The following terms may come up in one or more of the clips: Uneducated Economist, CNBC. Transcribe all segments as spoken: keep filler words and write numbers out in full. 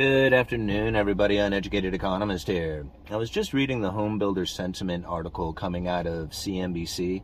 Good afternoon, everybody. Uneducated Economist here. I was just reading the Homebuilder Sentiment article coming out of C N B C.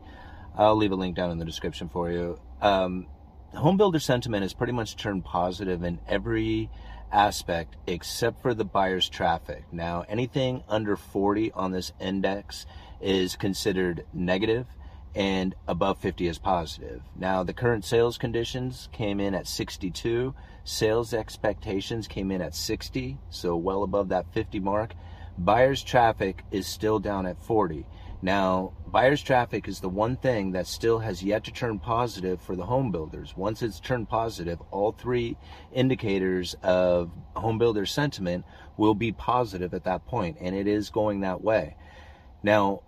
I'll leave a link down in the description for you. Um, Homebuilder Sentiment has pretty much turned positive in every aspect except for the buyer's traffic. Now, anything under forty on this index is considered negative, and above fifty is positive. Now, the current sales conditions came in at sixty-two. Sales expectations came in at sixty, so well above that fifty mark. Buyers traffic is still down at forty. Now, buyers traffic is the one thing that still has yet to turn positive for the home builders. Once it's turned positive, all three indicators of home builder sentiment will be positive at that point, and it is going that way. Now,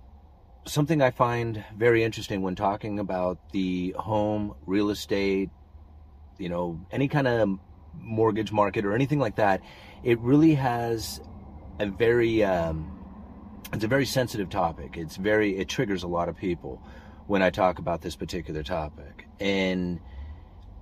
something I find very interesting when talking about the home, real estate, you know, any kind of mortgage market or anything like that, it really has a very, um, it's a very sensitive topic. It's very, it triggers a lot of people when I talk about this particular topic. And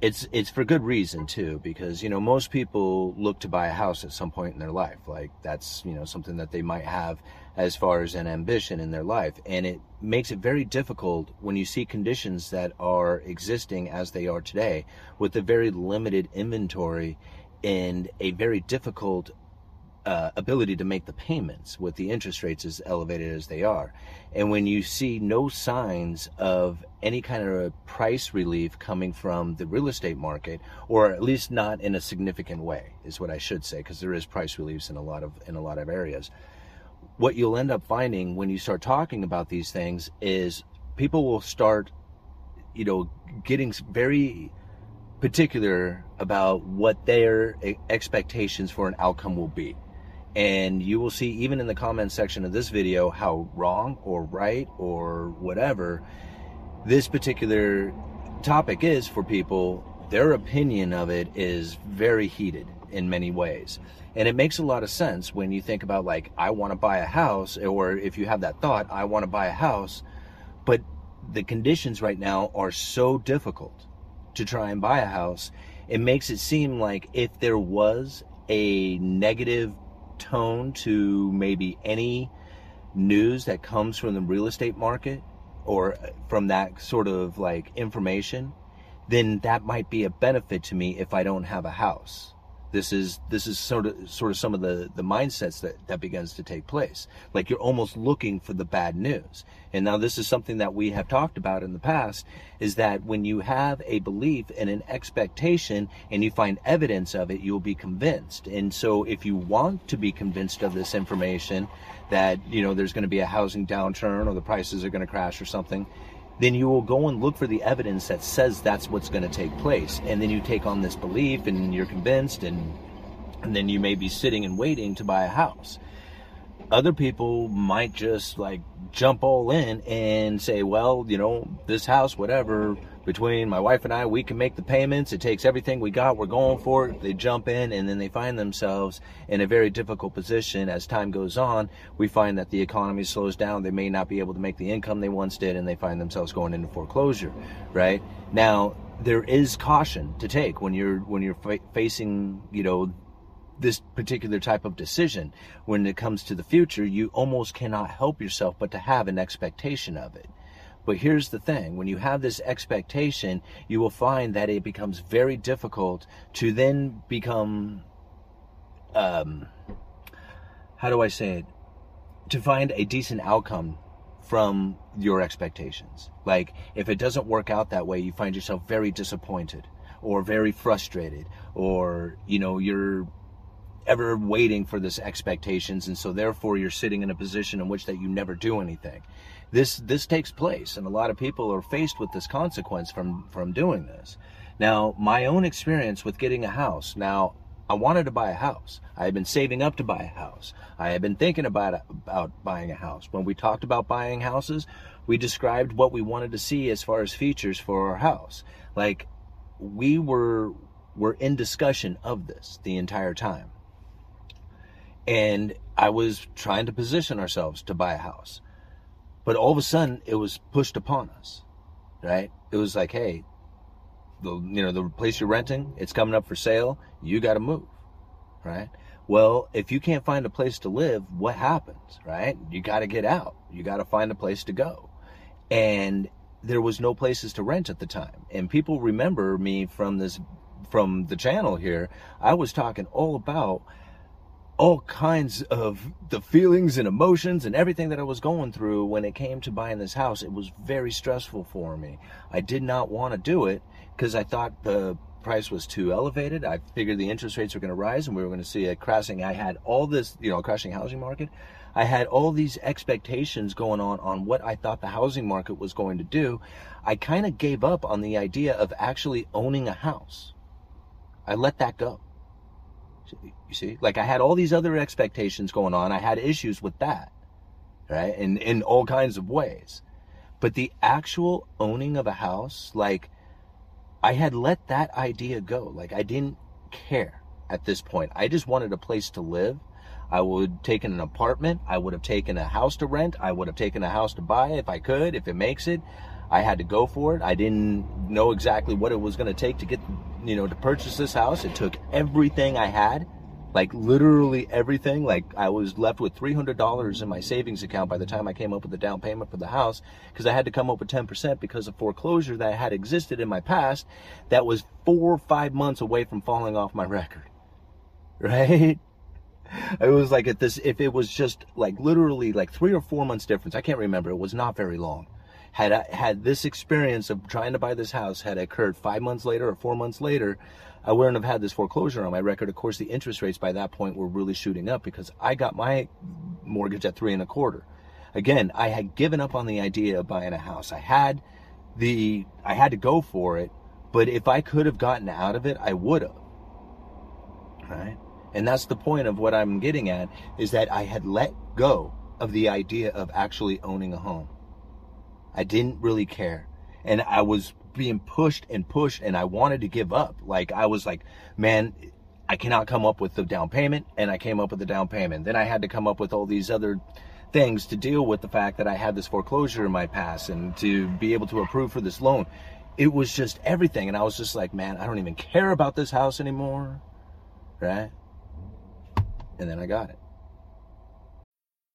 it's, it's for good reason too, because, you know, most people look to buy a house at some point in their life. Like that's, you know, something that they might have as far as an ambition in their life. And it makes it very difficult when you see conditions that are existing as they are today with a very limited inventory and a very difficult uh, ability to make the payments with the interest rates as elevated as they are. And when you see no signs of any kind of price relief coming from the real estate market, or at least not in a significant way, is what I should say, because there is price reliefs in a lot of, in a lot of areas. What you'll end up finding when you start talking about these things is people will start, you know, getting very particular about what their expectations for an outcome will be. And you will see even in the comment section of this video how wrong or right or whatever this particular topic is for people. Their opinion of it is very heated in many ways. And it makes a lot of sense when you think about, like, I want to buy a house, or if you have that thought, I want to buy a house, but the conditions right now are so difficult to try and buy a house. It makes it seem like if there was a negative tone to maybe any news that comes from the real estate market or from that sort of like information, then that might be a benefit to me if I don't have a house. This is this is sort of sort of some of the, the mindsets that, that begins to take place. Like you're almost looking for the bad news. And now this is something that we have talked about in the past, is that when you have a belief and an expectation and you find evidence of it, you'll be convinced. And so if you want to be convinced of this information that, you know, there's going to be a housing downturn or the prices are going to crash or something, then you will go and look for the evidence that says that's what's going to take place. And then you take on this belief and you're convinced, and and then you may be sitting and waiting to buy a house. Other people might just like jump all in and say, well, you know, this house, whatever, between my wife and I, we can make the payments. It takes everything we got. We're going for it. They jump in, and then they find themselves in a very difficult position. As time goes on, we find that the economy slows down. They may not be able to make the income they once did, and they find themselves going into foreclosure, right? Now, there is caution to take when you're, when you're fa- facing, you know, this particular type of decision. When it comes to the future, you almost cannot help yourself but to have an expectation of it. But here's the thing, when you have this expectation, you will find that it becomes very difficult to then become, um, how do I say it, to find a decent outcome from your expectations. Like, if it doesn't work out that way, you find yourself very disappointed or very frustrated, or, you know, you're ever waiting for this expectations, and so therefore you're sitting in a position in which that you never do anything. This this takes place, and a lot of people are faced with this consequence from from doing this. Now, my own experience with getting a house. Now, I wanted to buy a house. I had been saving up to buy a house. I had been thinking about about buying a house. When we talked about buying houses, we described what we wanted to see as far as features for our house. Like, we were were in discussion of this the entire time. And I was trying to position ourselves to buy a house. But all of a sudden, it was pushed upon us, right? It was like, hey, the, you know, the place you're renting, it's coming up for sale. You got to move, right? Well, if you can't find a place to live, what happens, right? You got to get out. You got to find a place to go. And there was no places to rent at the time. And people remember me from this, from the channel here. I was talking all about all kinds of the feelings and emotions and everything that I was going through when it came to buying this house. It was very stressful for me. I did not want to do it because I thought the price was too elevated. I figured the interest rates were going to rise and we were going to see a crashing. I had all this, you know, crashing housing market. I had all these expectations going on on what I thought the housing market was going to do. I kind of gave up on the idea of actually owning a house. I let that go. You see, like I had all these other expectations going on. I had issues with that, right? And in, in all kinds of ways. But the actual owning of a house, like I had let that idea go. Like I didn't care at this point. I just wanted a place to live. I would have taken an apartment. I would have taken a house to rent. I would have taken a house to buy if I could, if it makes it. I had to go for it. I didn't know exactly what it was going to take to get, you know, to purchase this house. It took everything I had, like literally everything. Like I was left with three hundred dollars in my savings account by the time I came up with the down payment for the house, because I had to come up with ten percent because of foreclosure that had existed in my past that was four or five months away from falling off my record, right? It was like at this, if it was just like literally like three or four months difference, I can't remember. It was not very long. Had I had this experience of trying to buy this house had occurred five months later or four months later, I wouldn't have had this foreclosure on my record. Of course, the interest rates by that point were really shooting up because I got my mortgage at three and a quarter. Again, I had given up on the idea of buying a house. I had the, I had to go for it, but if I could have gotten out of it, I would have, right? And that's the point of what I'm getting at, is that I had let go of the idea of actually owning a home. I didn't really care. And I was being pushed and pushed and I wanted to give up. Like I was like, man, I cannot come up with the down payment. And I came up with the down payment. Then I had to come up with all these other things to deal with the fact that I had this foreclosure in my past and to be able to approve for this loan. It was just everything. And I was just like, man, I don't even care about this house anymore. Right? And then I got it.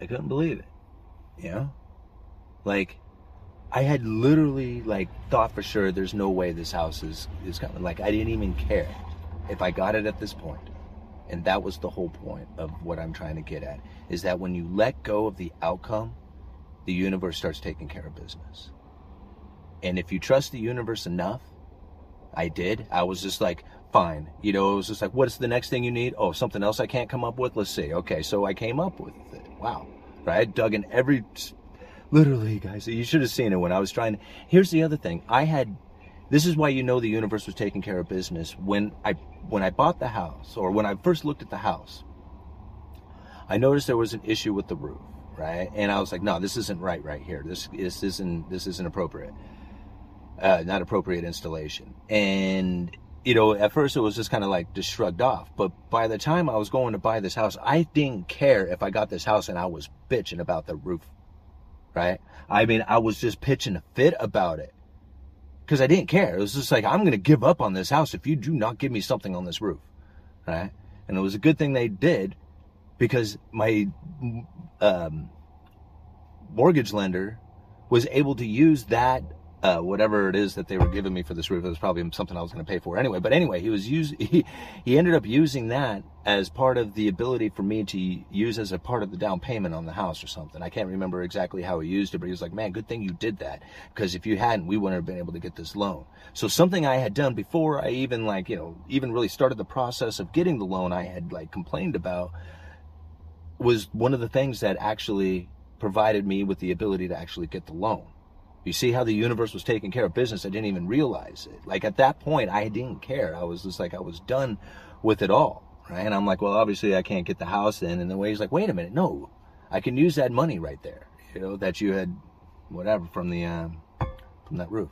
I couldn't believe it, you know? Like, I had literally, like, thought for sure there's no way this house is, is coming. Like, I didn't even care if I got it at this point. And that was the whole point of what I'm trying to get at, is that when you let go of the outcome, the universe starts taking care of business. And if you trust the universe enough, I did. I was just like, fine. You know, it was just like, what's the next thing you need? Oh, something else I can't come up with? Let's see. Okay, so I came up with it. Wow. Right? Dug in every, literally, guys, you should have seen it when I was trying. Here's the other thing. I had, this is why you know the universe was taking care of business. When I, when I bought the house, or when I first looked at the house, I noticed there was an issue with the roof, right? And I was like, no, this isn't right right here. This, this isn't, this isn't appropriate. Uh, not appropriate installation. And, you know, at first it was just kind of like just shrugged off. But by the time I was going to buy this house, I didn't care if I got this house and I was bitching about the roof, right? I mean, I was just pitching a fit about it because I didn't care. It was just like, I'm going to give up on this house if you do not give me something on this roof, right? And it was a good thing they did, because my um, mortgage lender was able to use that Uh, whatever it is that they were giving me for this roof. It was probably something I was going to pay for anyway. But anyway, he was use, he, he ended up using that as part of the ability for me to use as a part of the down payment on the house or something. I can't remember exactly how he used it, but he was like, man, good thing you did that, because if you hadn't, we wouldn't have been able to get this loan. So something I had done before I even like, you know, even really started the process of getting the loan I had like complained about was one of the things that actually provided me with the ability to actually get the loan. You see how the universe was taking care of business? I didn't even realize it. Like at that point, I didn't care. I was just like, I was done with it all, right? And I'm like, well, obviously I can't get the house in. And the way he's like, wait a minute, no, I can use that money right there, you know, that you had, whatever, from the, um, from that roof.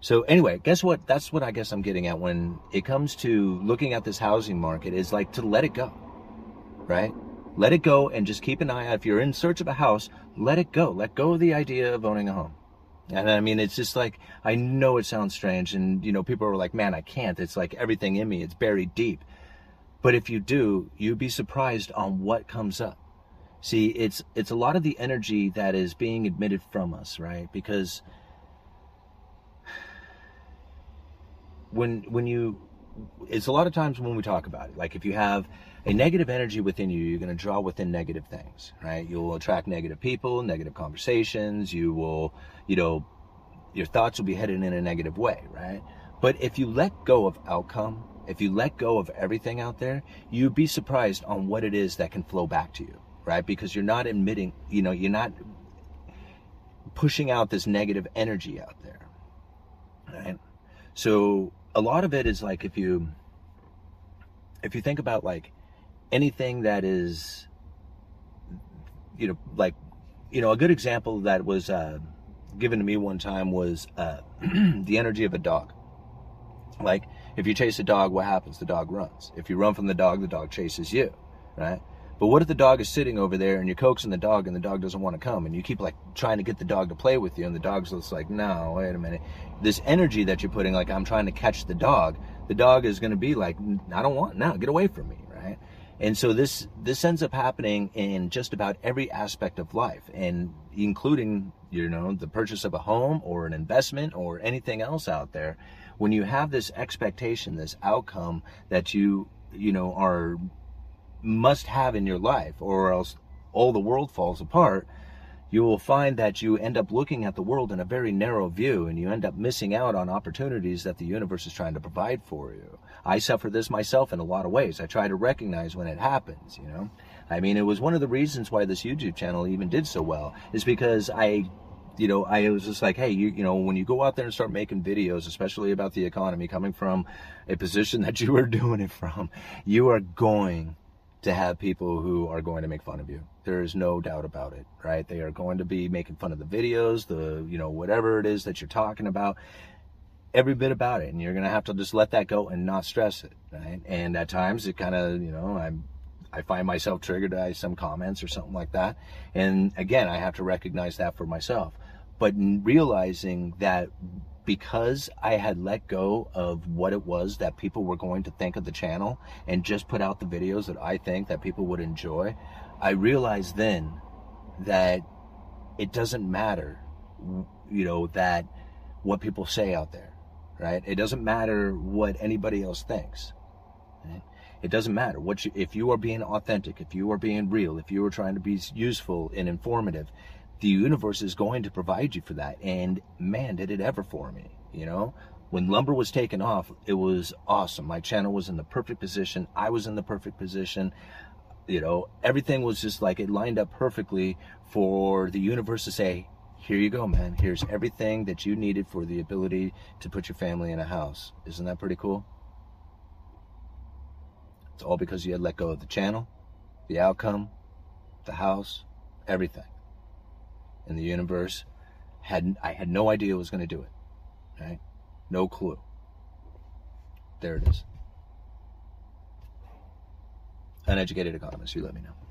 So anyway, guess what? That's what I guess I'm getting at when it comes to looking at this housing market, is like to let it go, right? Let it go and just keep an eye out. If you're in search of a house, let it go. Let go of the idea of owning a home. And I mean, it's just like, I know it sounds strange, and you know, people are like, man, I can't. It's like everything in me, it's buried deep. But if you do, you'd be surprised on what comes up. See, it's it's a lot of the energy that is being admitted from us, right? Because when when you, it's a lot of times when we talk about it, like if you have a negative energy within you, you're going to draw within negative things, right? You'll attract negative people, negative conversations. You will, you know, your thoughts will be headed in a negative way, right? But if you let go of outcome, if you let go of everything out there, you'd be surprised on what it is that can flow back to you, right? Because you're not admitting, you know, you're not pushing out this negative energy out there, right? So a lot of it is like, if you, if you think about like, anything that is, you know, like, you know, a good example that was uh, given to me one time was uh, the energy of a dog. Like, if you chase a dog, what happens? The dog runs. If you run from the dog, the dog chases you, right? But what if the dog is sitting over there and you're coaxing the dog and the dog doesn't want to come, and you keep like trying to get the dog to play with you, and the dog's just like, no, wait a minute. This energy that you're putting, like, I'm trying to catch the dog, the dog is going to be like, I don't want, now get away from me, right? And so this this ends up happening in just about every aspect of life, and including, you know, the purchase of a home or an investment or anything else out there. When you have this expectation, this outcome that you, you know, are must have in your life, or else all the world falls apart, you will find that you end up looking at the world in a very narrow view, and you end up missing out on opportunities that the universe is trying to provide for you. I suffer this myself in a lot of ways. I try to recognize when it happens, you know? I mean, it was one of the reasons why this YouTube channel even did so well, is because I, you know, I was just like, hey, you, you know, when you go out there and start making videos, especially about the economy, coming from a position that you were doing it from, you are going to have people who are going to make fun of you. There is no doubt about it, right? They are going to be making fun of the videos, the, you know, whatever it is that you're talking about, every bit about it. And you're going to have to just let that go and not stress it, right? And at times it kind of, you know, I'm, I find myself triggered by some comments or something like that. And again, I have to recognize that for myself. But realizing that because I had let go of what it was that people were going to think of the channel and just put out the videos that I think that people would enjoy, I realized then that it doesn't matter, you know, that what people say out there, right? It doesn't matter what anybody else thinks, right? It doesn't matter what you, if you are being authentic, if you are being real, if you are trying to be useful and informative, the universe is going to provide you for that. And man, did it ever for me, you know? When lumber was taken off, it was awesome. My channel was in the perfect position. I was in the perfect position. You know, everything was just like, it lined up perfectly for the universe to say, here you go, man. Here's everything that you needed for the ability to put your family in a house. Isn't that pretty cool? It's all because you had let go of the channel, the outcome, the house, everything. And the universe had, I had no idea it was going to do it, right? No clue. There it is. Uneducated Economist, you let me know.